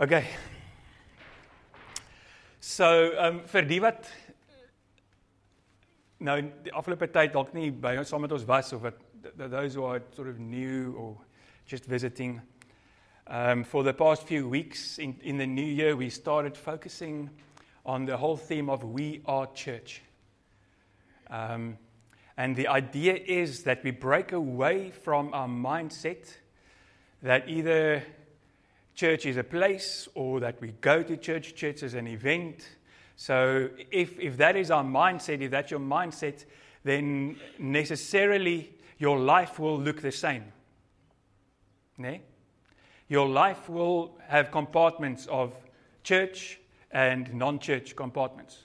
Okay. So, vir die wat nou die afgelope tyd dalk nie by ons saam met ons was of wat those who are sort of new or just visiting, for the past few weeks in the new year we started focusing on the whole theme of we are church. And the idea is that we break away from our mindset that either church is a place or that we go to church, church is an event. So if that is our mindset, if that's your mindset, then necessarily your life will look the same. Ne? Your life will have compartments of church and non-church compartments.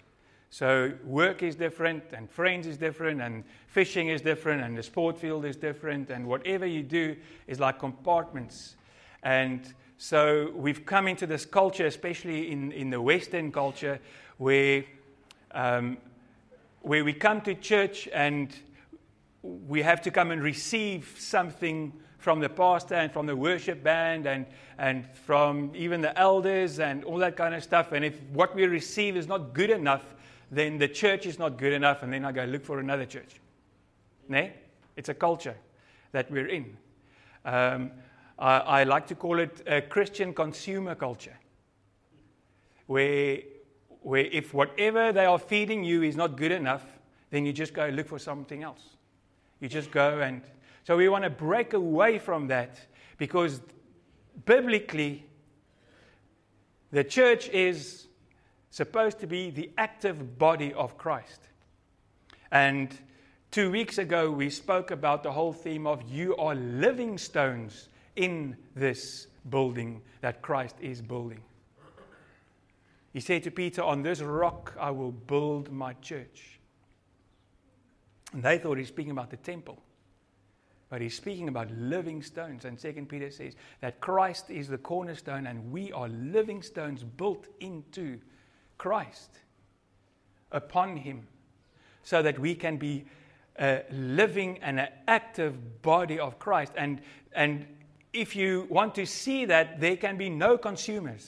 So work is different, and friends is different, and fishing is different, and the sport field is different, and whatever you do is like compartments. And so we've come into this culture, especially in the Western culture, where we come to church and we have to come and receive something from the pastor and from the worship band and from even the elders and all that kind of stuff. And if what we receive is not good enough, then the church is not good enough, and then I go look for another church. Ne? It's a culture that we're in. I like to call it a Christian consumer culture, where if whatever they are feeding you is not good enough, then you just go look for something else. You just go and... So we want to break away from that, because biblically, the church is supposed to be the active body of Christ. And 2 weeks ago, we spoke about the whole theme of you are living stones in this building that Christ is building. He said to Peter, on this rock I will build my church. And they thought he's speaking about the temple. But he's speaking about living stones. And 2 Peter says that Christ is the cornerstone and we are living stones built into Christ, upon him, so that we can be a living and an active body of Christ. And if you want to see that, there can be no consumers.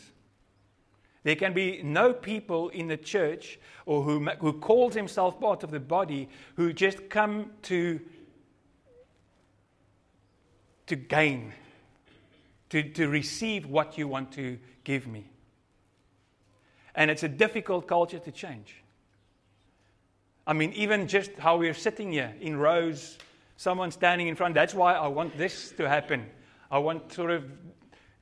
There can be no people in the church or who calls himself part of the body who just come to gain, to receive what you want to give me. And it's a difficult culture to change. I mean, even just how we're sitting here in rows, someone standing in front. That's why I want this to happen. I want sort of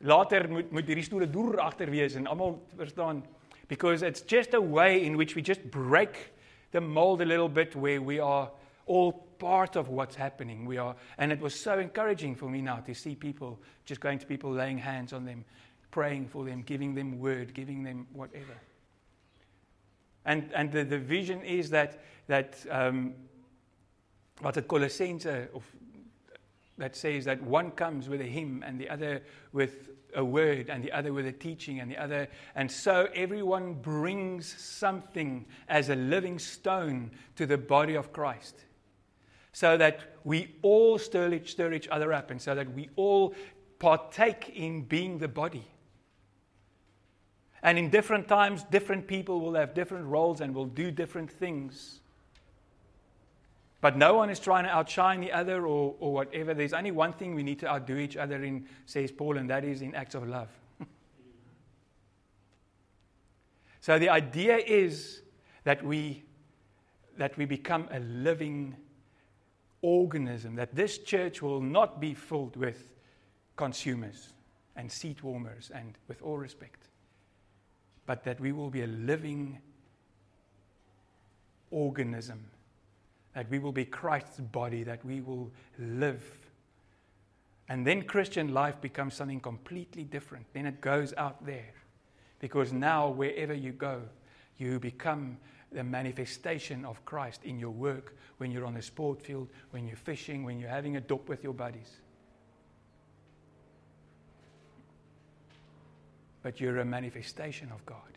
later moet hierdie stoele deur agter wees en almal verstaan, because it's just a way in which we just break the mold a little bit, where we are all part of what's happening. We are, and it was so encouraging for me now to see people just going to people, laying hands on them, praying for them, giving them word, giving them whatever. And the vision is that what the Colossense that says that one comes with a hymn and the other with a word and the other with a teaching and the other, and so everyone brings something as a living stone to the body of Christ, so that we all stir each other up, and so that we all partake in being the body. And in different times, different people will have different roles and will do different things. But no one is trying to outshine the other or whatever. There's only one thing we need to outdo each other in, says Paul, and that is in acts of love. So the idea is that we become a living organism, that this church will not be filled with consumers and seat warmers, and with all respect, but that we will be a living organism, that we will be Christ's body, that we will live. And then Christian life becomes something completely different. Then it goes out there, because now wherever you go, you become the manifestation of Christ in your work, when you're on the sport field, when you're fishing, when you're having a dip with your buddies. But you're a manifestation of God.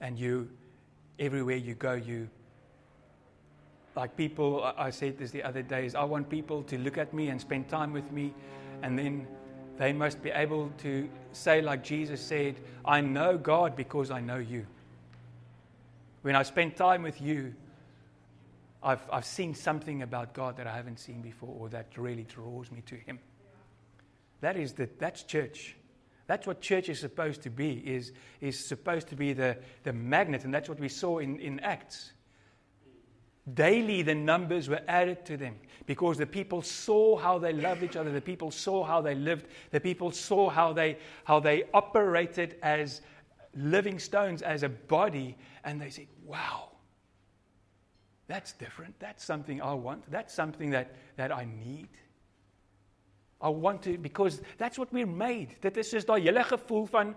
And you, everywhere you go, you, like people, I said this the other day, is I want people to look at me and spend time with me, and then They must be able to say, like Jesus said, I know God because I know you. When I spend time with you, I've seen something about God that I haven't seen before, or that really draws me to Him. That's church. That's what church is supposed to be, is supposed to be the magnet, and that's what we saw in Acts. Daily the numbers were added to them because the people saw how they loved each other, the people saw how they lived, the people saw how they operated as living stones, as a body, and they said, wow, that's different. That's something I want. That's something that I need. I want to, because that's what we're made. Dit is soos daai hele gevoel van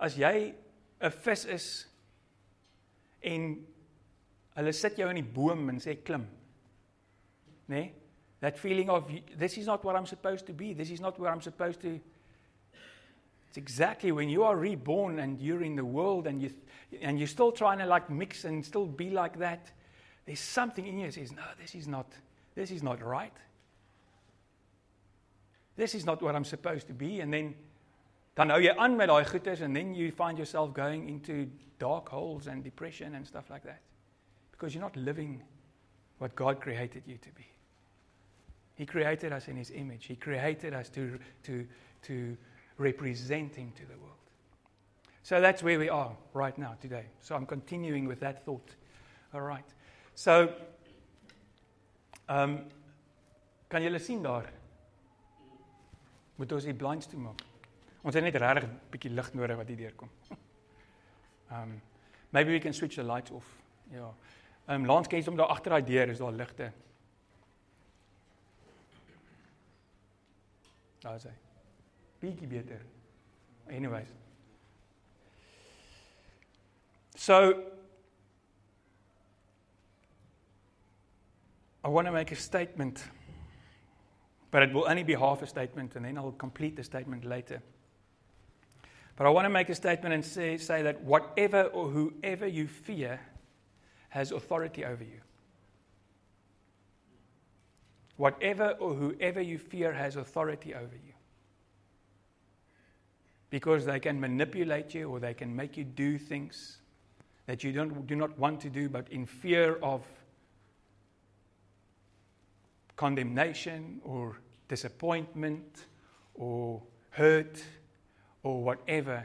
as jy 'n vis is en hulle sit jou in die boom en sê klim. Nee? That feeling of this is not what I'm supposed to be. This is not where I'm supposed to. It's exactly when you are reborn and you're in the world and you're still trying to like mix and still be like that. There's something in you that says, no, this is not right. This is not what I'm supposed to be. And then, dan hou jy aan met daai goeters, and then you find yourself going into dark holes and depression and stuff like that. Because you're not living what God created you to be. He created us in His image. He created us to represent Him to the world. So that's where we are right now, today. So I'm continuing with that thought. All right. So, kan julle sien daar? Moet ons die blinds toe maak? Ons het net regtig 'n bietjie lig nodig wat hier deurkom. Maybe we can switch the lights off. Ja. Lance, kyk om daar agter daai deur is daar ligte. Daar is hy. Bietjie beter. Anyways. So I want to make a statement, but it will only be half a statement, and then I'll complete the statement later. But I want to make a statement and say that whatever or whoever you fear has authority over you. Whatever or whoever you fear has authority over you. Because they can manipulate you, or they can make you do things that you do not want to do, but in fear of condemnation or disappointment or hurt or whatever,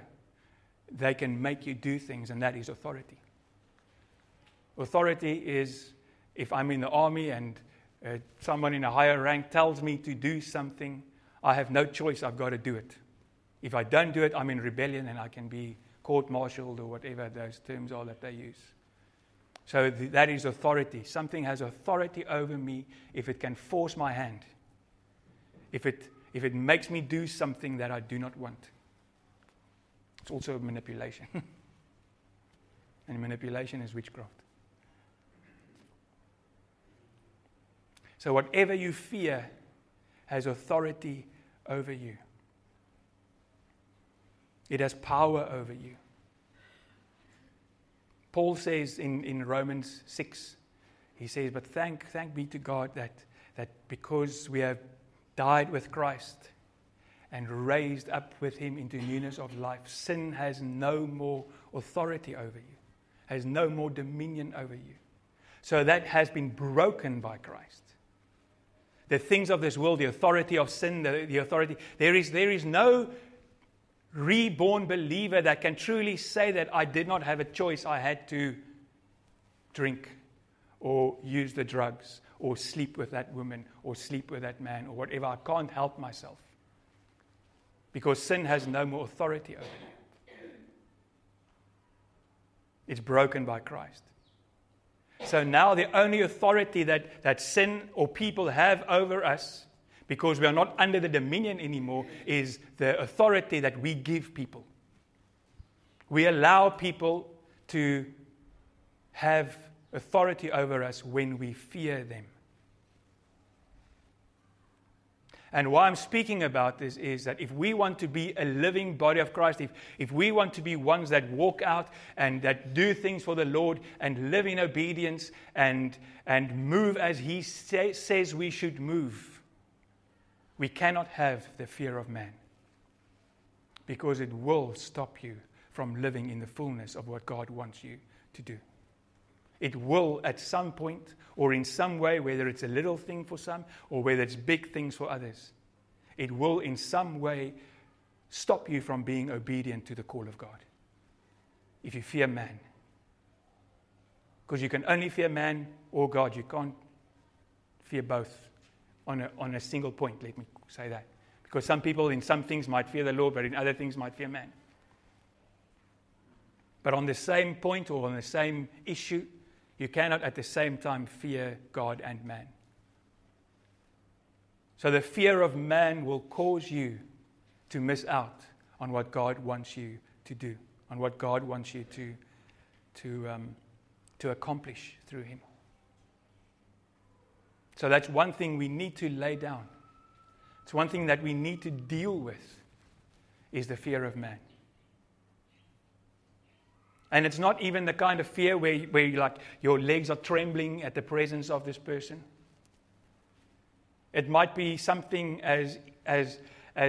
they can make you do things, and that is authority. Authority is, if I'm in the army and someone in a higher rank tells me to do something, I have no choice, I've got to do it. If I don't do it, I'm in rebellion and I can be court-martialed or whatever those terms are that they use. So that is authority. Something has authority over me if it can force my hand. If it makes me do something that I do not want. It's also manipulation. And manipulation is witchcraft. So whatever you fear has authority over you. It has power over you. Paul says in Romans 6, he says, but thank be to God that because we have died with Christ and raised up with Him into newness of life, sin has no more authority over you, has no more dominion over you. So that has been broken by Christ. The things of this world, the authority of sin, the authority, there is no reborn believer that can truly say that I did not have a choice, I had to drink or use the drugs or sleep with that woman or sleep with that man or whatever. I can't help myself because sin has no more authority over you. It's broken by Christ. So now the only authority that sin or people have over us, because we are not under the dominion anymore, is the authority that we give people. We allow people to have authority over us when we fear them. And why I'm speaking about this is that if we want to be a living body of Christ, if we want to be ones that walk out and that do things for the Lord and live in obedience and move as He says we should move, We cannot have the fear of man, because it will stop you from living in the fullness of what God wants you to do. It will at some point or in some way, whether it's a little thing for some or whether it's big things for others, it will in some way stop you from being obedient to the call of God if you fear man. Because you can only fear man or God. You can't fear both on a single point, let me say that. Because some people in some things might fear the Lord, but in other things might fear man. But on the same point or on the same issue, you cannot at the same time fear God and man. So the fear of man will cause you to miss out on what God wants you to do, on what God wants you to accomplish through him. So that's one thing we need to lay down. It's one thing that we need to deal with, is the fear of man. And it's not even the kind of fear where like your legs are trembling at the presence of this person. It might be something as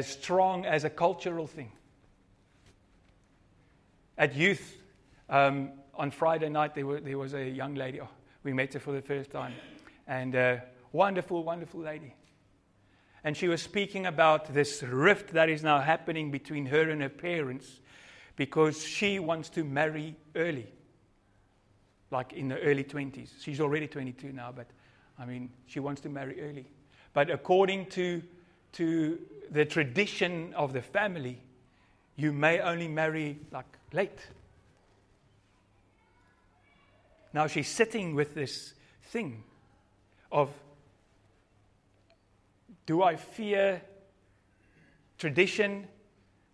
strong as a cultural thing. At youth, on Friday night, there was a young lady. Oh, we met her for the first time. And a wonderful, wonderful lady. And she was speaking about this rift that is now happening between her and her parents, because she wants to marry early, like in the early 20s. She's already 22 now, but I mean, she wants to marry early. But according to the tradition of the family, you may only marry like late. Now she's sitting with this thing of, do I fear tradition?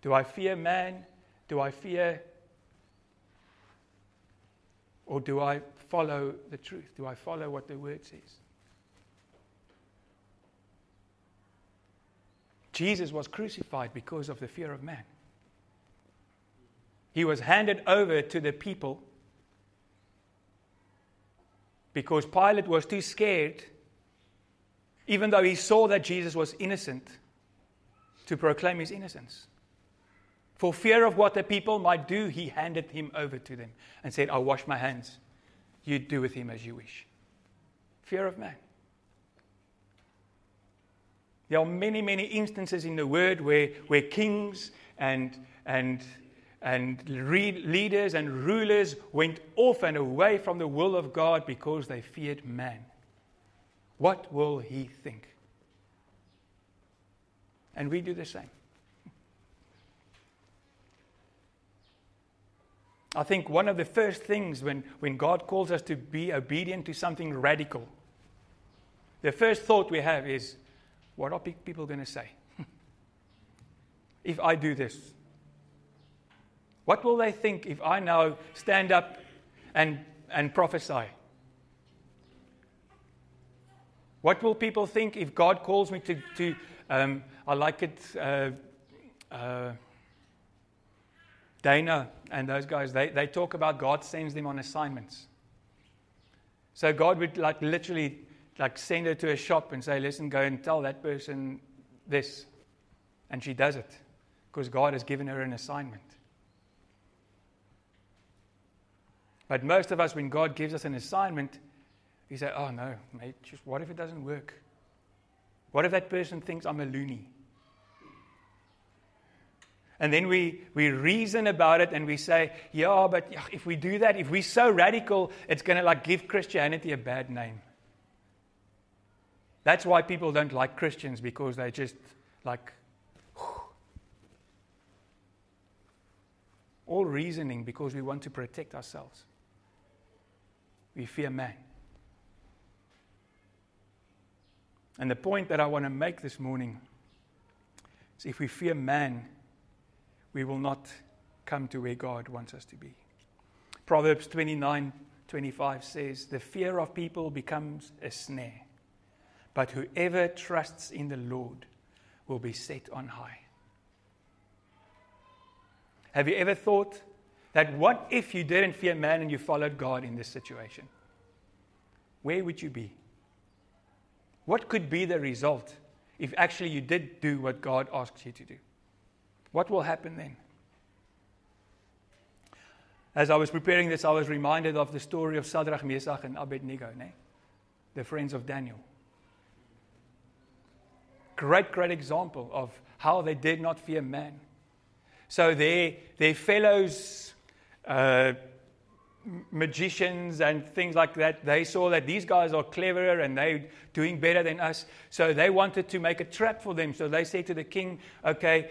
Do I fear man? Do I fear, or do I follow the truth? Do I follow what the word says? Jesus was crucified because of the fear of man. He was handed over to the people because Pilate was too scared, even though he saw that Jesus was innocent, to proclaim his innocence. For fear of what the people might do, he handed him over to them and said, I wash my hands. You do with him as you wish. Fear of man. There are many, many instances in the Word where kings and leaders and rulers went off and away from the will of God because they feared man. What will he think? And we do the same. I think one of the first things when God calls us to be obedient to something radical, the first thought we have is, what are people going to say? If I do this, what will they think if I now stand up and prophesy? What will people think if God calls me to I like it, Dana and those guys, they talk about God sends them on assignments. So God would literally send her to a shop and say, listen, go and tell that person this. And she does it because God has given her an assignment. But most of us, when God gives us an assignment, we say, oh no, mate, what if it doesn't work? What if that person thinks I'm a loony? And then we reason about it and we say, yeah, but if we do that, if we're so radical, it's going to give Christianity a bad name. That's why people don't like Christians, because they just all reasoning, because we want to protect ourselves. We fear man. And the point that I want to make this morning is, if we fear man, we will not come to where God wants us to be. Proverbs 29:25 says, the fear of people becomes a snare, but whoever trusts in the Lord will be set on high. Have you ever thought that, what if you didn't fear man and you followed God in this situation? Where would you be? What could be the result if actually you did do what God asks you to do? What will happen then? As I was preparing this, I was reminded of the story of Shadrach, Meshach, and Abednego, né? The friends of Daniel. Great, great example of how they did not fear man. So their fellows, magicians and things like that, they saw that these guys are cleverer and they're doing better than us. So they wanted to make a trap for them. So they said to the king, okay,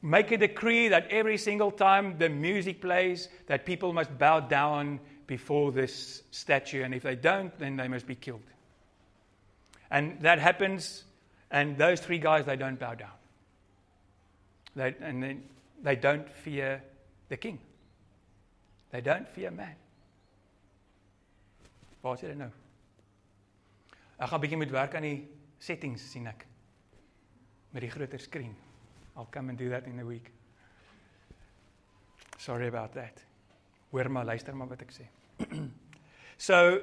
make a decree that every single time the music plays, that people must bow down before this statue. And if they don't, then they must be killed. And that happens. And those three guys, they don't bow down. They don't fear the king. They don't fear man. Waar sê dit nou? Ek gaan 'n bietjie moet werk aan die settings sien ek. Met die groter skerm. I'll come and do that in a week. Sorry about that. Hoor maar, luister maar wat ek sê. So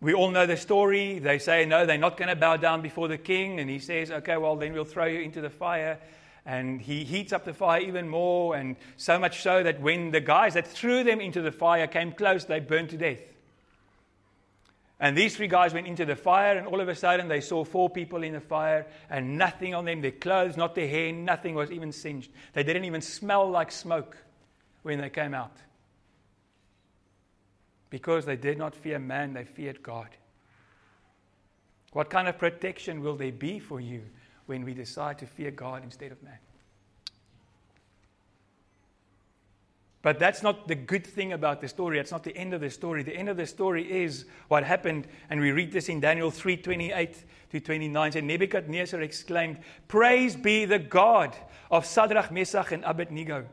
we all know the story. They say, no, they're not going to bow down before the king. And he says, okay, well, then we'll throw you into the fire. And he heats up the fire even more. And so much so that when the guys that threw them into the fire came close, they burned to death. And these three guys went into the fire. And all of a sudden, they saw four people in the fire. And nothing on them, their clothes, not their hair, nothing was even singed. They didn't even smell like smoke when they came out. Because they did not fear man, they feared God. What kind of protection will there be for you when we decide to fear God instead of man? But that's not the good thing about the story. That's not the end of the story. The end of the story is what happened, and we read this in Daniel 3:28-29. And Nebuchadnezzar exclaimed, "Praise be the God of Shadrach, Meshach, and Abednego,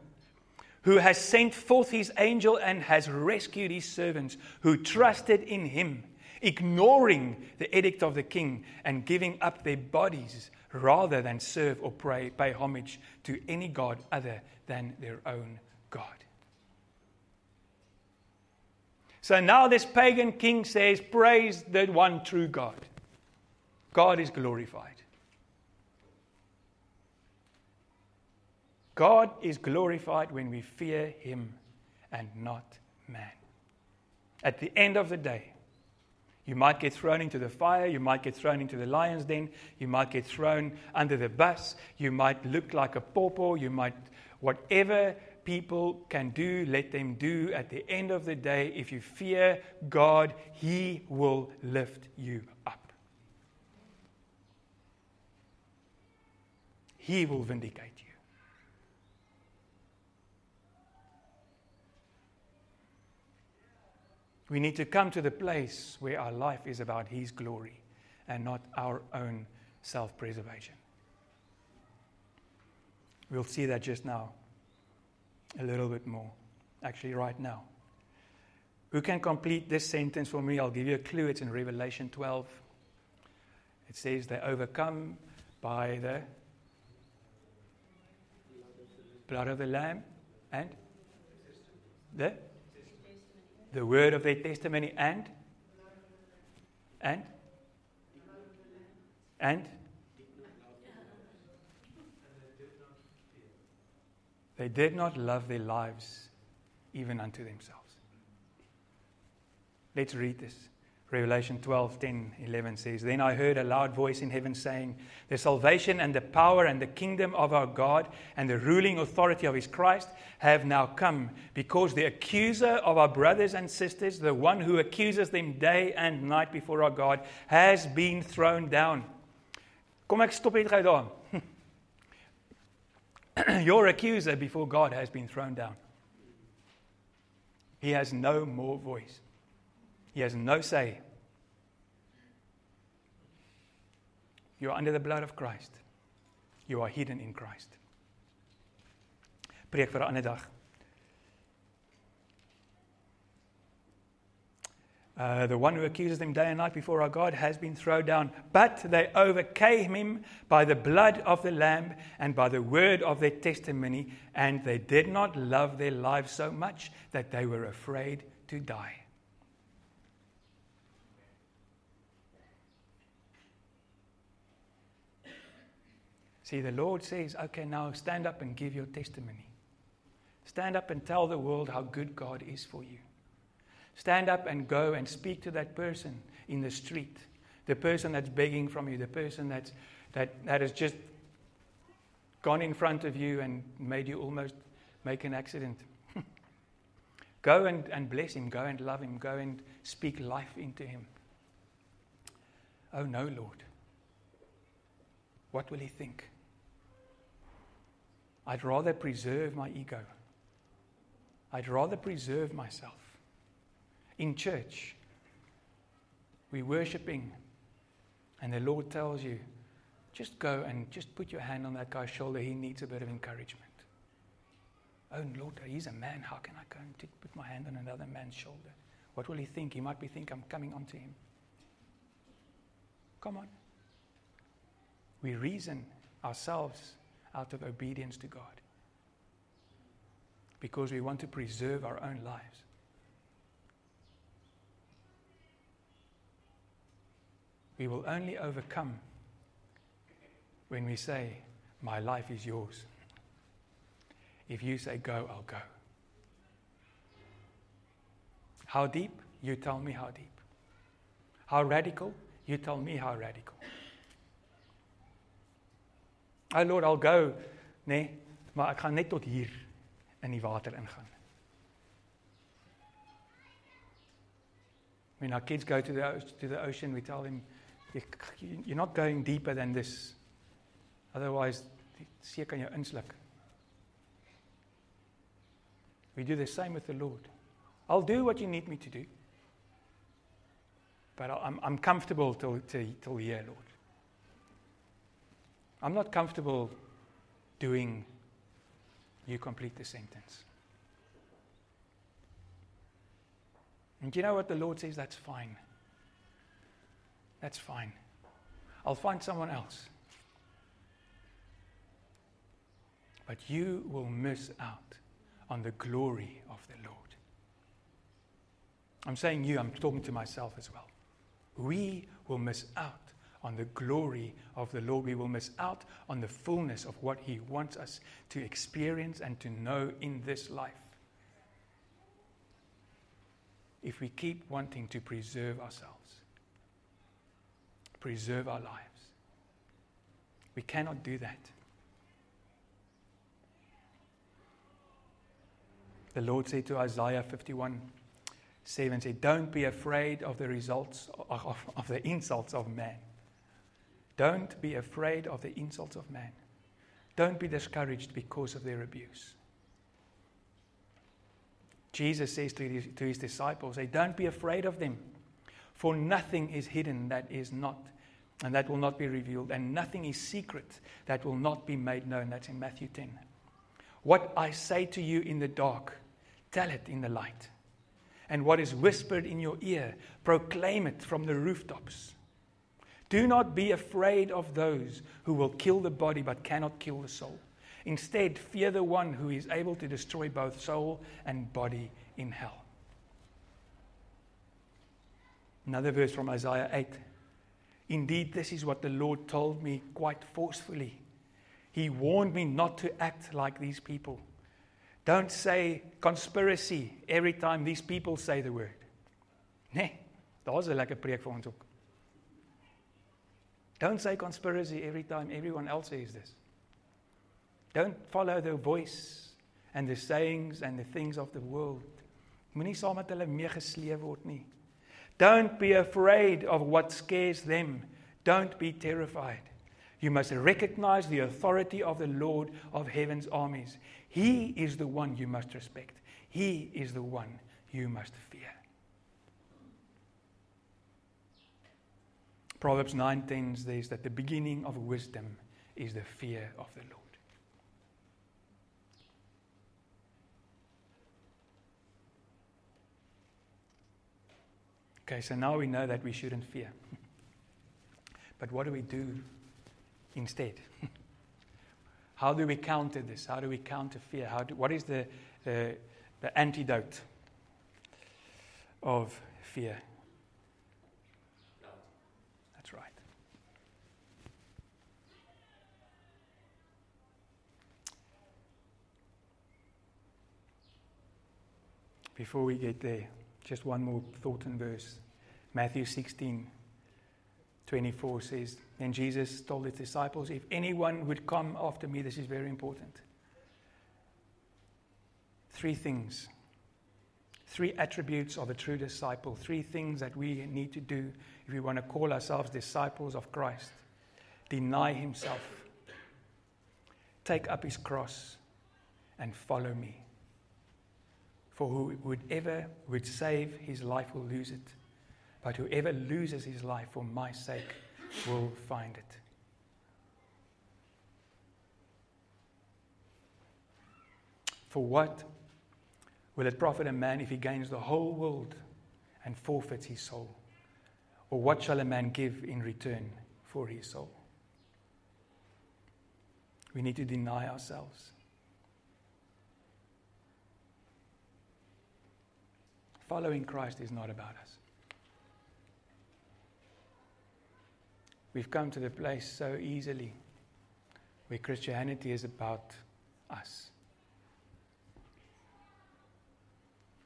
who has sent forth his angel and has rescued his servants who trusted in him, ignoring the edict of the king and giving up their bodies rather than serve or pay homage to any god other than their own God." So now this pagan king says, "Praise the one true God." God is glorified. God is glorified when we fear him and not man. At the end of the day, you might get thrown into the fire, you might get thrown into the lion's den, you might get thrown under the bus, you might look like a pauper, you might, whatever people can do, let them do. At the end of the day, if you fear God, he will lift you up. He will vindicate you. We need to come to the place where our life is about his glory and not our own self-preservation. We'll see that just now, a little bit more, actually right now. Who can complete this sentence for me? I'll give you a clue. It's in Revelation 12. It says they overcome by the blood of the Lamb and the word of their testimony and they did not love their lives even unto themselves. Let's read this. Revelation 12:10-11 says, "Then I heard a loud voice in heaven saying, 'The salvation and the power and the kingdom of our God and the ruling authority of his Christ have now come, because the accuser of our brothers and sisters, the one who accuses them day and night before our God, has been thrown down.'" Kom ek stop net gou daar. Your accuser before God has been thrown down. He has no more voice. He has no say. You are under the blood of Christ. You are hidden in Christ. Preek vir 'n ander dag. The one who accuses them day and night before our God has been thrown down, but they overcame him by the blood of the Lamb and by the word of their testimony, and they did not love their lives so much that they were afraid to die. See, the Lord says, okay, now stand up and give your testimony. Stand up and tell the world how good God is for you. Stand up and go and speak to that person in the street, the person that's begging from you, the person that has just gone in front of you and made you almost make an accident. Go and bless him. Go and love him. Go and speak life into him. Oh no, Lord. What will he think? I'd rather preserve my ego. I'd rather preserve myself. In church, we're worshiping, and the Lord tells you, just go and just put your hand on that guy's shoulder. He needs a bit of encouragement. Oh, Lord, he's a man. How can I go and put my hand on another man's shoulder? What will he think? He might be think I'm coming onto him. Come on. We reason ourselves out of obedience to God because we want to preserve our own lives. We will only overcome when we say, my life is yours. If you say, go, I'll go. How deep? You tell me how deep. How radical? You tell me how radical. Oh Lord, I'll go, nee, maar ek gaan net tot hier in die water ingaan. When our kids go to the ocean, we tell them, you're not going deeper than this. Otherwise, die see kan jou insluk. We do the same with the Lord. I'll do what you need me to do. But I'm comfortable till here, Lord. I'm not comfortable doing, you complete the sentence. And you know what the Lord says? That's fine. That's fine. I'll find someone else. But you will miss out on the glory of the Lord. I'm saying you, I'm talking to myself as well. We will miss out on the glory of the Lord. We will miss out on the fullness of what He wants us to experience and to know in this life if we keep wanting to preserve ourselves, preserve our lives. We cannot do that. The Lord said to Isaiah 51:7, said, don't be afraid of the results of the insults of man. Don't be afraid of the insults of man. Don't be discouraged because of their abuse. Jesus says to his disciples, say, don't be afraid of them, for nothing is hidden that is not, and that will not be revealed, and nothing is secret that will not be made known. That's in Matthew 10. What I say to you in the dark, tell it in the light. And what is whispered in your ear, proclaim it from the rooftops. Do not be afraid of those who will kill the body but cannot kill the soul. Instead, fear the one who is able to destroy both soul and body in hell. Another verse from Isaiah 8. Indeed, this is what the Lord told me quite forcefully. He warned me not to act like these people. Don't say conspiracy every time these people say the word. Nee, daar's 'n lekker preek vir ons ook. Don't say conspiracy every time everyone else says this. Don't follow the voice and the sayings and the things of the world. Moenie saam met hulle meegesleep word nie. Don't be afraid of what scares them. Don't be terrified. You must recognize the authority of the Lord of heaven's armies. He is the one you must respect. He is the one you must fear. Proverbs 9:10 says that the beginning of wisdom is the fear of the Lord. Okay, so now we know that we shouldn't fear. But what do we do instead? How do we counter this? How do we counter fear? What is the antidote of fear? Before we get there, just one more thought and verse. Matthew 16:24 says, Then Jesus told his disciples, If anyone would come after me, this is very important. Three things. Three attributes of a true disciple. Three things that we need to do if we want to call ourselves disciples of Christ. Deny himself. Take up his cross and follow me. For whoever would save his life will lose it. But whoever loses his life for my sake will find it. For what will it profit a man if he gains the whole world and forfeits his soul? Or what shall a man give in return for his soul? We need to deny ourselves. Following Christ is not about us. We've come to the place so easily where Christianity is about us.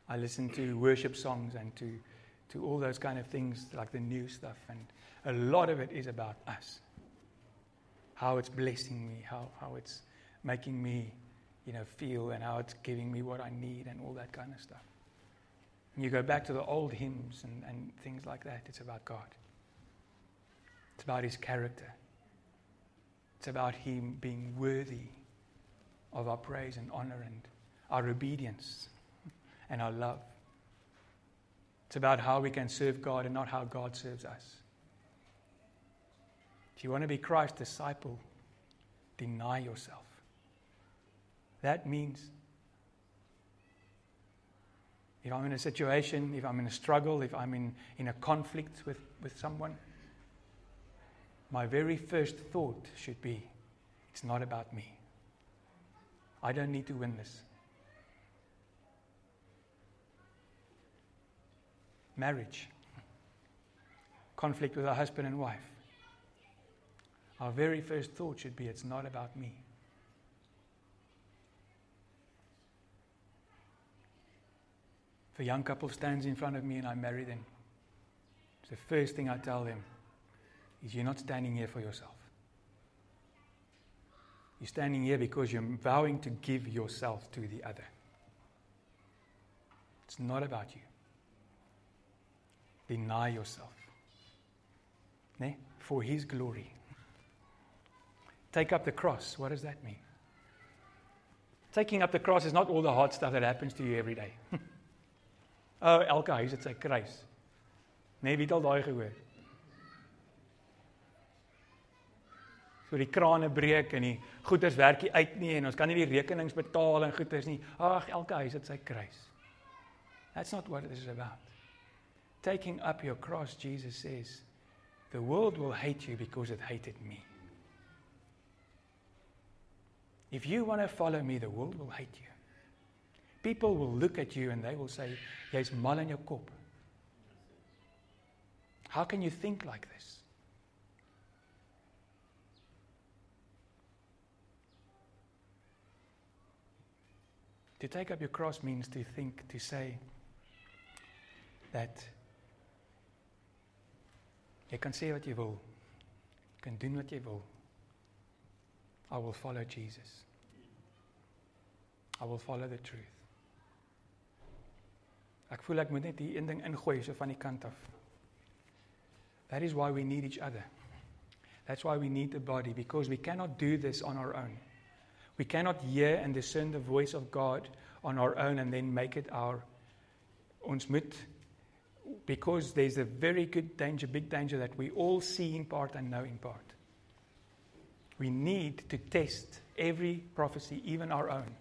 I listen to worship songs and to all those kind of things, like the new stuff, and a lot of it is about us. How it's blessing me, how it's making me, feel, and how it's giving me what I need and all that kind of stuff. And you go back to the old hymns and things like that. It's about God. It's about his character. It's about him being worthy of our praise and honor and our obedience and our love. It's about how we can serve God and not how God serves us. If you want to be Christ's disciple, deny yourself. That means if I'm in a situation, if I'm in a struggle, if I'm in a conflict with someone, my very first thought should be, it's not about me. I don't need to win this. Marriage, conflict with our husband and wife. Our very first thought should be, it's not about me. If a young couple stands in front of me and I marry them, it's the first thing I tell them is, you're not standing here for yourself. You're standing here because you're vowing to give yourself to the other. It's not about you. Deny yourself. Ne? For his glory. Take up the cross. What does that mean? Taking up the cross is not all the hard stuff that happens to you every day. Oh, elke huis het sy kruis. Nee, wie het al daai gehoor? So die krane breek en die goeders werk nie uit nie en ons kan nie die rekenings betaal en goeders nie. Ag, elke huis het sy kruis. That's not what this is about. Taking up your cross, Jesus says, the world will hate you because it hated me. If you want to follow me, the world will hate you. People will look at you and they will say, jy's mal in jou kop. How can you think like this? To take up your cross means to think, to say that jy kan sê wat jy wil, jy kan doen wat jy wil. I will follow Jesus. I will follow the truth. Ek voel ek moet net hier een ding ingooi so van die kant af. That is why we need each other. That's why we need the body, because we cannot do this on our own. We cannot hear and discern the voice of God on our own and then make it our ons moet, because there's a very good danger, big danger that we all see in part and know in part. We need to test every prophecy, even our own,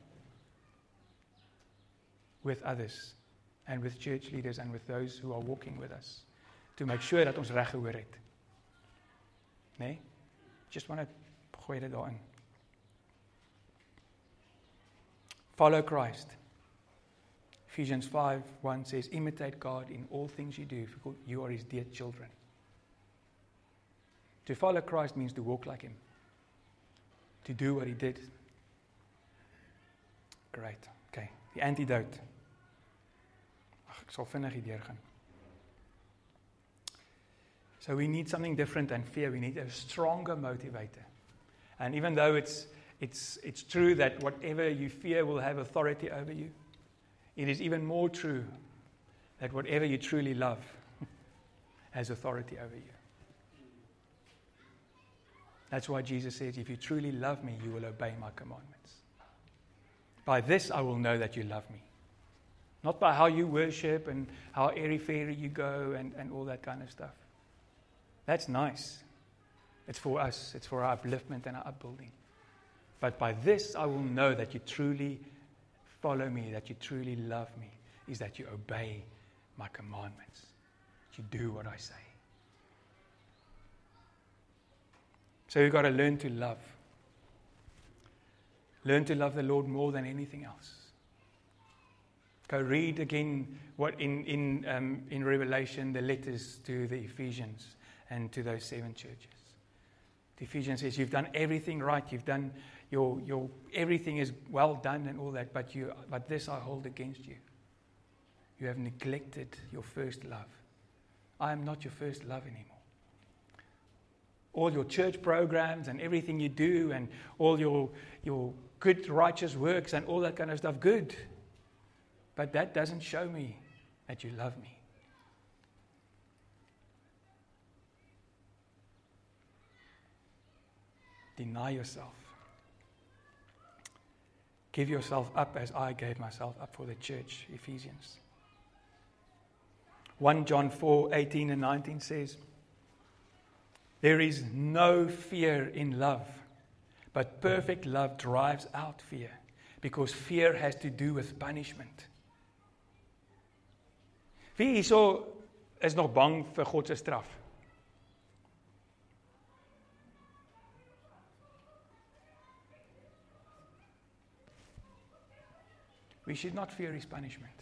with others and with church leaders and with those who are walking with us, to make sure dat ons reg gehoor het. Nee? Just want to gooi dit daarin. Follow Christ. Ephesians 5:1 says, imitate God in all things you do, for you are his dear children. To follow Christ means to walk like him. To do what he did. Great. Okay. The antidote. Ek sal vinnig hier deurgaan. So we need something different than fear. We need a stronger motivator. And even though it's true that whatever you fear will have authority over you, it is even more true that whatever you truly love has authority over you. That's why Jesus says, if you truly love me, you will obey my commandments. By this I will know that you love me. Not by how you worship and how airy-fairy you go and all that kind of stuff. That's nice. It's for us. It's for our upliftment and our upbuilding. But by this I will know that you truly follow me, that you truly love me, is that you obey my commandments. You do what I say. So we've got to learn to love. Learn to love the Lord more than anything else. Go read again what in Revelation, the letters to the Ephesians and to those 7 churches. The Ephesians says, you've done everything right. You've done your everything is well done and all that, but this I hold against you. You have neglected your first love. I am not your first love anymore. All your church programs and everything you do and all your good righteous works and all that kind of stuff, good. But that doesn't show me that you love me. Deny yourself. Give yourself up as I gave myself up for the church, Ephesians. 1 John 4:18 and 19 says, there is no fear in love, but perfect love drives out fear, because fear has to do with punishment. Wie hierso is nog bang vir God se straf? We should not fear his punishment.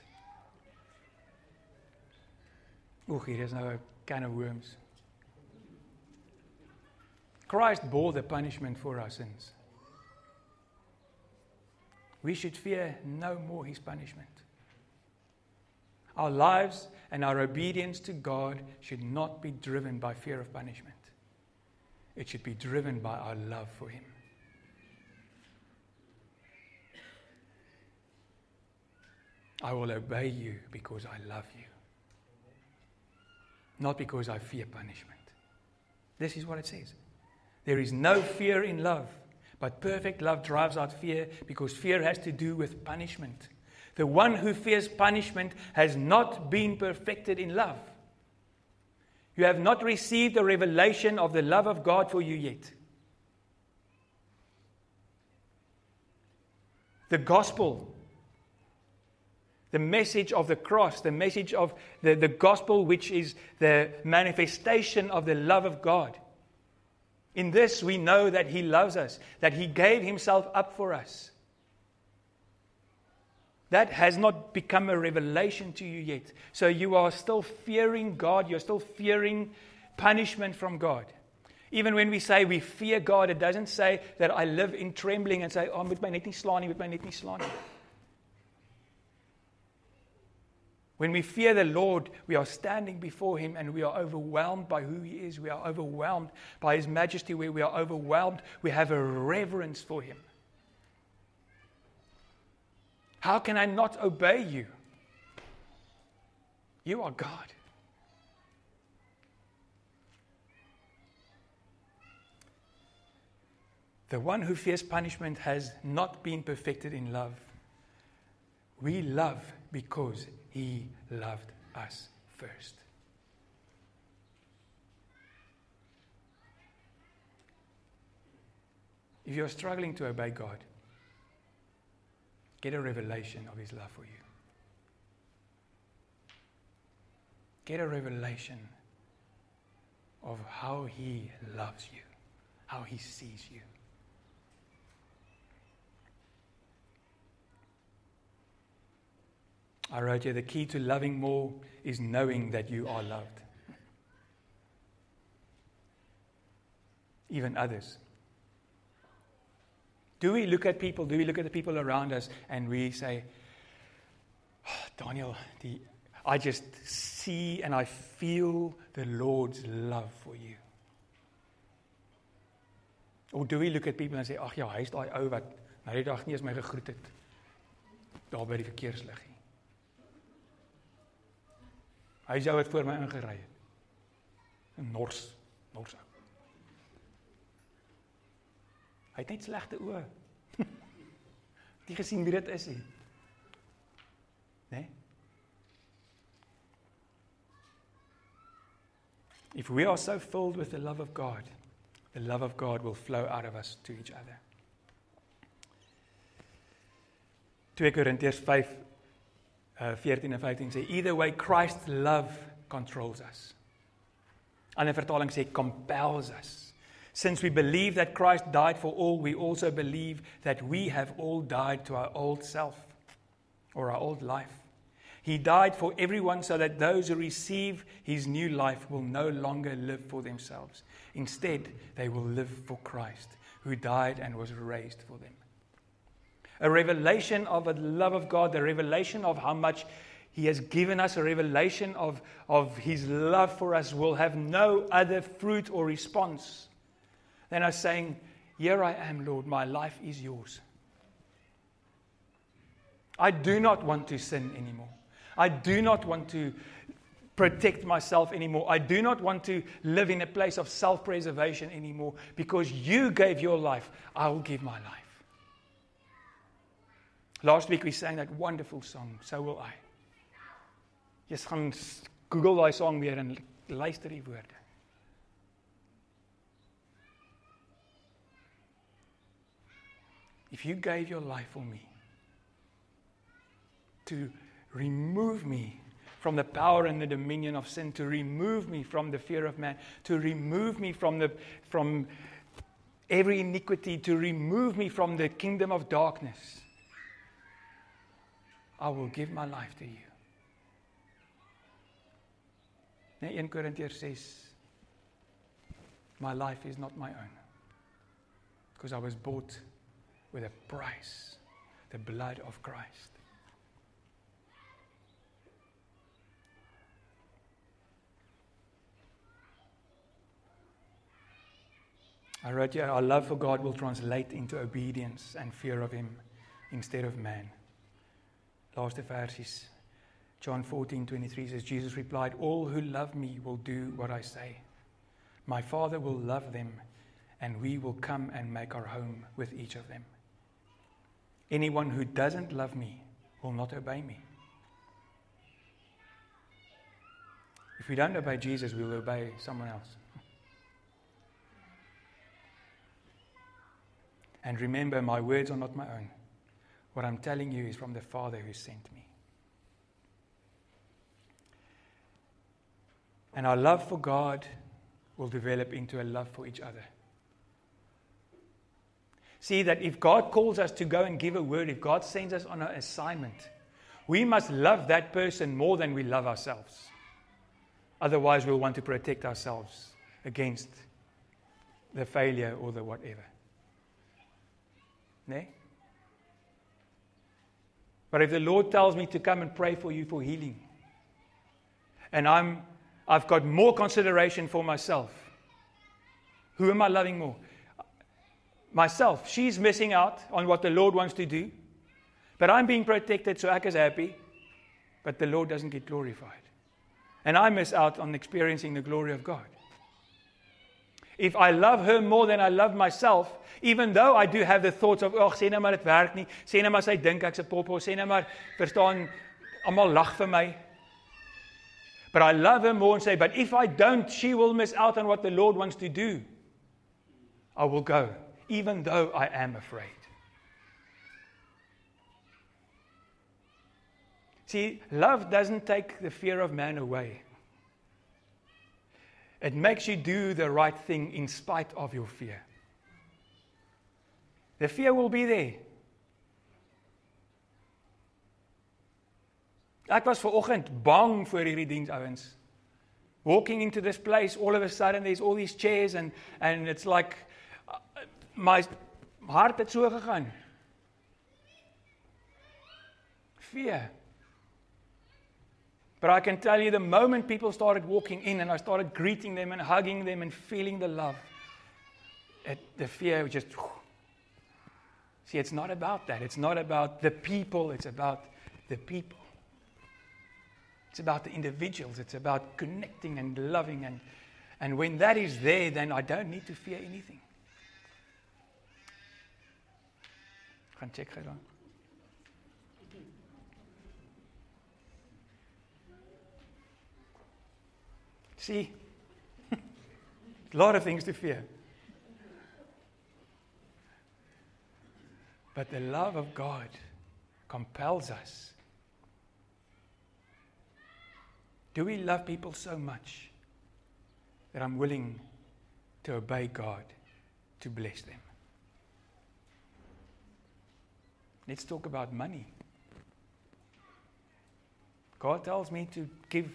Oeg, hier is nou 'n can of worms. Christ bore the punishment for our sins. We should fear no more his punishment. Our lives and our obedience to God should not be driven by fear of punishment. It should be driven by our love for him. I will obey you because I love you. Not because I fear punishment. This is what it says. There is no fear in love, but perfect love drives out fear, because fear has to do with punishment. The one who fears punishment has not been perfected in love. You have not received a revelation of the love of God for you yet. The gospel, the message of the cross, the message of the gospel, which is the manifestation of the love of God. In this we know that he loves us, that he gave himself up for us. That has not become a revelation to you yet. So you are still fearing God, you're still fearing punishment from God. Even when we say we fear God, it doesn't say that I live in trembling and say, oh, moet my net nie slaan nie, moet my net nie slaan nie. When we fear the Lord, we are standing before him and we are overwhelmed by who he is. We are overwhelmed by his majesty. We are overwhelmed. We have a reverence for him. How can I not obey you? You are God. The one who fears punishment has not been perfected in love. We love because he loved us first. If you're struggling to obey God, get a revelation of his love for you. Get a revelation of how he loves you, how he sees you. I wrote here, the key to loving more is knowing that you are loved. Even others. Do we look at people, do we look at the people around us and we say, oh, Daniel, die I just see and I feel the Lord's love for you? Or do we look at people and say, ag ja, hy's daai ou wat nou die dag nie eens my gegroet het daar by die verkeerslig nie. Hy's ou wat voor my ingery het. 'n Nors ou. Hy het net slegte oë. Die gesien wie dit is nie. Nee? If we are so filled with the love of God will flow out of us to each other. 2 Corinthians 5, 14 en 15 sê, either way, Christ's love controls us. Ander vertaling sê, compels us. Since we believe that Christ died for all, we also believe that we have all died to our old self, or our old life. He died for everyone so that those who receive his new life will no longer live for themselves. Instead, they will live for Christ, who died and was raised for them. A revelation of the love of God, a revelation of how much he has given us, a revelation of his love for us will have no other fruit or response than us saying, here I am, Lord, my life is yours. I do not want to sin anymore. I do not want to protect myself anymore. I do not want to live in a place of self-preservation anymore. Because you gave your life, I will give my life. Last week we sang that wonderful song, So Will I. Just gaan Google daai song weer en luister die woorde. If you gave your life for me, to remove me from the power and the dominion of sin, to remove me from the fear of man, to remove me from every iniquity, to remove me from the kingdom of darkness, I will give my life to you. Now 1 Corinthians says, my life is not my own, because I was bought with a price, the blood of Christ. I wrote here, our love for God will translate into obedience and fear of him instead of man. Laaste versies, John 14:23 says, Jesus replied, all who love me will do what I say. My Father will love them, and we will come and make our home with each of them. Anyone who doesn't love me will not obey me. If we don't obey Jesus, we will obey someone else. And remember, my words are not my own. What I'm telling you is from the Father who sent me. And our love for God will develop into a love for each other. See that if God calls us to go and give a word, if God sends us on an assignment, we must love that person more than we love ourselves. Otherwise, we'll want to protect ourselves against the failure or the whatever. Nee? But if the Lord tells me to come and pray for you for healing, and I've got more consideration for myself, who am I loving more? Myself. She's missing out on what the Lord wants to do, but I'm being protected, so ek is happy, but the Lord doesn't get glorified. And I miss out on experiencing the glory of God. If I love her more than I love myself, even though I do have the thoughts of, sê nou maar dit werk nie, sê nou maar sy dink ek's 'n popo, sê nou maar, verstaan, almal lag vir my. But I love her more and say, but if I don't, she will miss out on what the Lord wants to do. I will go, even though I am afraid. See, love doesn't take the fear of man away. It makes you do the right thing in spite of your fear. The fear will be there. Ek was vanoggend bang vir hierdie diens, ouens. Walking into this place, all of a sudden there's all these chairs and it's like my hart het so gegaan. Fear. But I can tell you, the moment people started walking in and I started greeting them and hugging them and feeling the love, the fear just... See, it's not about that. It's not about the people. It's about the people. It's about the individuals. It's about connecting and loving. And when that is there, then I don't need to fear anything. Gaan check gou dan. See? A lot of things to fear. But the love of God compels us. Do we love people so much that I'm willing to obey God to bless them? Let's talk about money. God tells me to give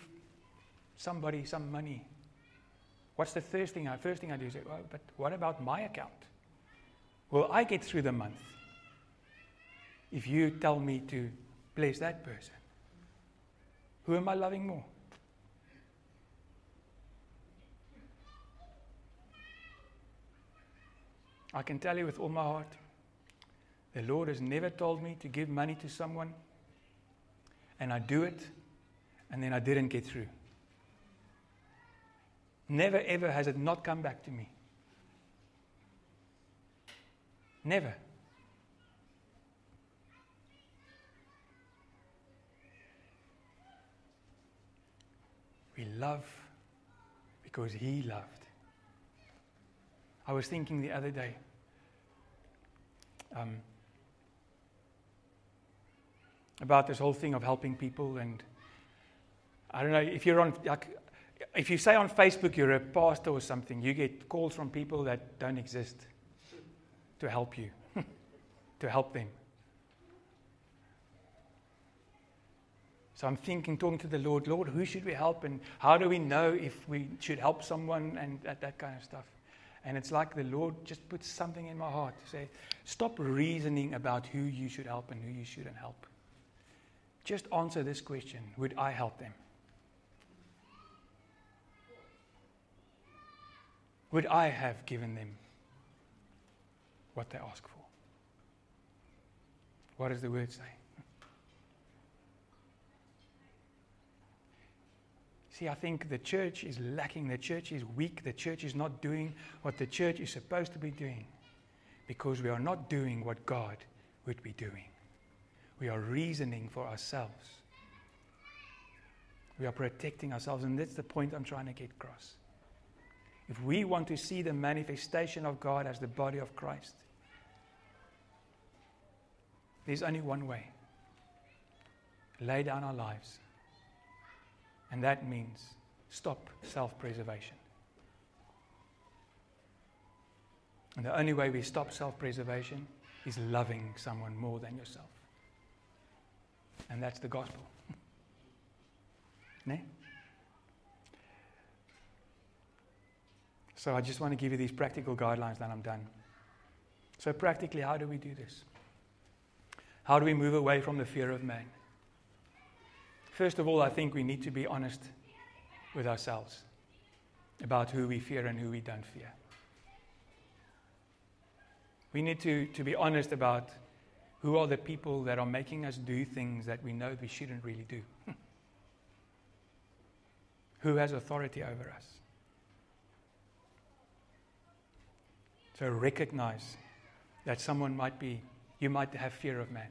somebody some money. What's the first thing? The first thing I do is say, well, but what about my account? Will I get through the month if you tell me to bless that person? Who am I loving more? I can tell you with all my heart, the Lord has never told me to give money to someone, and I do it, and then I didn't get through. Never ever has it not come back to me. Never. We love because He loved. I was thinking the other day, about this whole thing of helping people, and I don't know, if you say on Facebook you're a pastor or something, you get calls from people that don't exist to help you, to help them. So I'm thinking, talking to the Lord, Lord, who should we help, and how do we know if we should help someone, and that kind of stuff. And it's like the Lord just puts something in my heart to say, stop reasoning about who you should help and who you shouldn't help. Just answer this question, would I help them? Would I have given them what they ask for? What does the word say? See, I think the church is lacking, the church is weak, the church is not doing what the church is supposed to be doing, because we are not doing what God would be doing. We are reasoning for ourselves. We are protecting ourselves, and that's the point I'm trying to get across. If we want to see the manifestation of God as the body of Christ, there's only one way. Lay down our lives. And that means stop self-preservation. And the only way we stop self-preservation is loving someone more than yourself. And that's the gospel. Ne? So I just want to give you these practical guidelines, then I'm done. So practically, how do we do this? How do we move away from the fear of man? First of all, I think we need to be honest with ourselves about who we fear and who we don't fear. We need to be honest about who are the people that are making us do things that we know we shouldn't really do. Who has authority over us? So recognize that someone might be, you might have fear of man.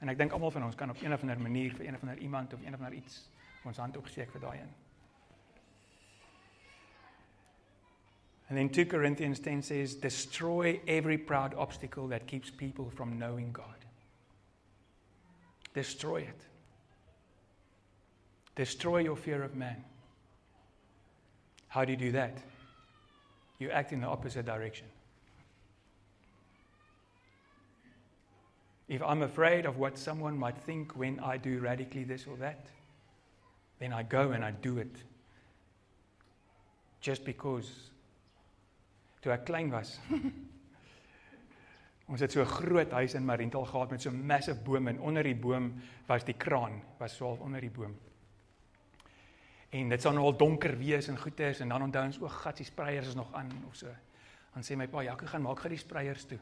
En ek dink almal van ons kan op een of ander manier vir een of ander iemand of een of ander iets ons hand opsteek vir daai een. And then 2 Corinthians 10 says, destroy every proud obstacle that keeps people from knowing God. Destroy it. Destroy your fear of man. How do you do that? You act in the opposite direction. If I'm afraid of what someone might think when I do radically this or that, then I go and I do it. Just because. Toe ek klein was. Ons het so 'n groot huis in Marienthal gehad met so 'n massive boom, en onder die boom was die kraan, was so half onder die boom. en dit sal nou al donker wees en goed is, en dan onthou ons, o gat, die spreiers is nog aan, of so. Dan sê my pa, Jaco, gaan maak gauw die spreiers toe,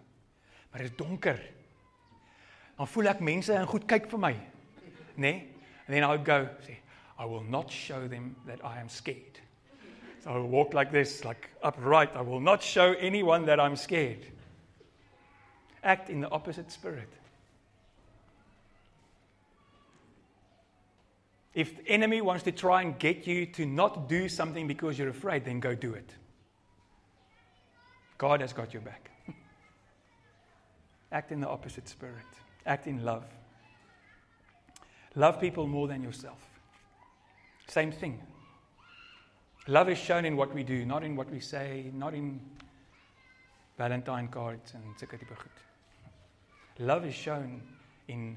maar dit is donker. Dan voel ek mense en goed kyk vir my, nee? And then I would go, say, I will not show them that I am scared. So I would walk like this, like upright, I will not show anyone that I'm scared. Act in the opposite spirit. If the enemy wants to try and get you to not do something because you're afraid, then go do it. God has got your back. Act in the opposite spirit. Act in love. Love people more than yourself. Same thing. Love is shown in what we do, not in what we say, not in Valentine cards and sulke tipe goed. Love is shown in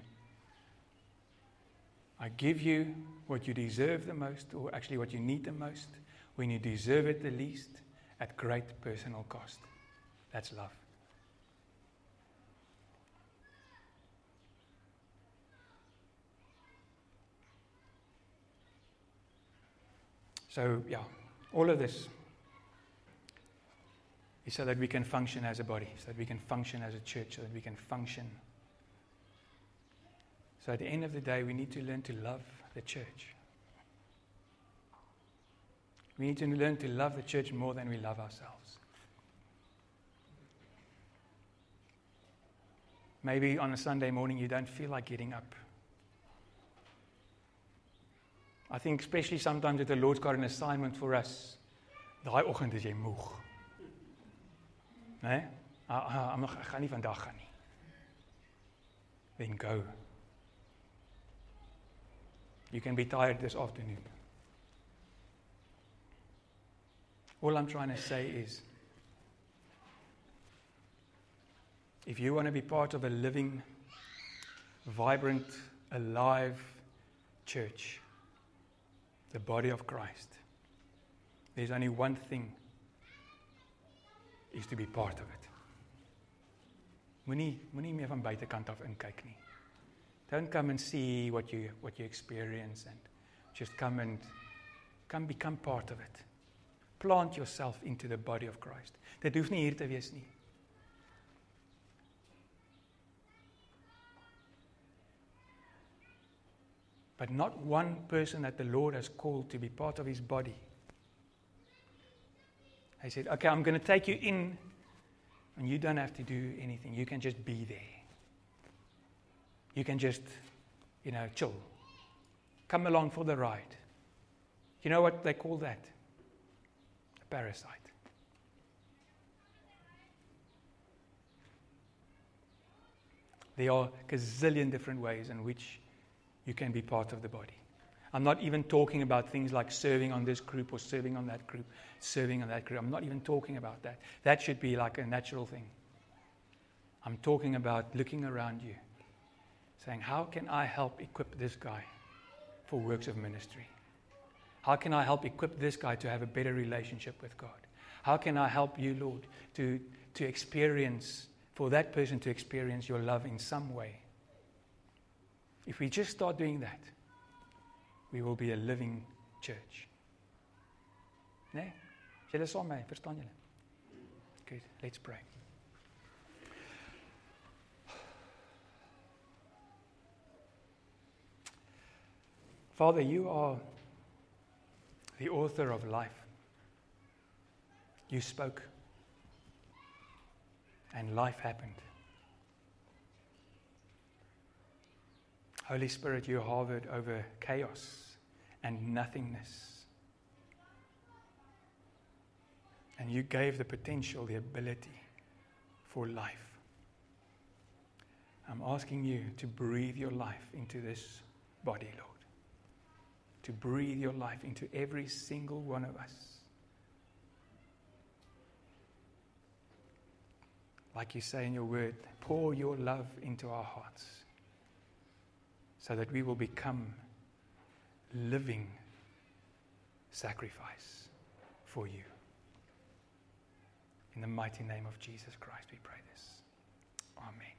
I give you what you deserve the most, or actually what you need the most, when you deserve it the least, at great personal cost. That's love. So, yeah, all of this is so that we can function as a body, so that we can function as a church, so that we can function. So at the end of the day, we need to learn to love the church. We need to learn to love the church more than we love ourselves. Maybe on a Sunday morning you don't feel like getting up. I think especially sometimes that the Lord's got an assignment for us. Daai oggend is jy moeg. Nee? Ek gaan nie vandag gaan nie. Then go. You can be tired this afternoon. All I'm trying to say is, if you want to be part of a living, vibrant, alive church, the body of Christ, there's only one thing, is to be part of it. Moenie meer van buitekant af inkyk nie. Don't come and see what you experience, and just come become part of it. Plant yourself into the body of Christ. Dit hoef nie hier te wees nie. But not one person that the Lord has called to be part of his body. He said, okay, I'm going to take you in, and you don't have to do anything. You can just be there. You can just, chill. Come along for the ride. You know what they call that? A parasite. There are a gazillion different ways in which you can be part of the body. I'm not even talking about things like serving on this group or serving on that group. I'm not even talking about that. That should be like a natural thing. I'm talking about looking around you, saying, how can I help equip this guy for works of ministry? How can I help equip this guy to have a better relationship with God? How can I help you, Lord, to experience, for that person to experience your love in some way? If we just start doing that, we will be a living church. Nee? Julle saam met my, verstaan julle? Good, let's pray. Father, you are the author of life. You spoke, and life happened. Holy Spirit, you hovered over chaos and nothingness. And you gave the potential, the ability for life. I'm asking you to breathe your life into this body, Lord. To breathe your life into every single one of us. Like you say in your word, pour your love into our hearts so that we will become living sacrifice for you. In the mighty name of Jesus Christ, we pray this. Amen.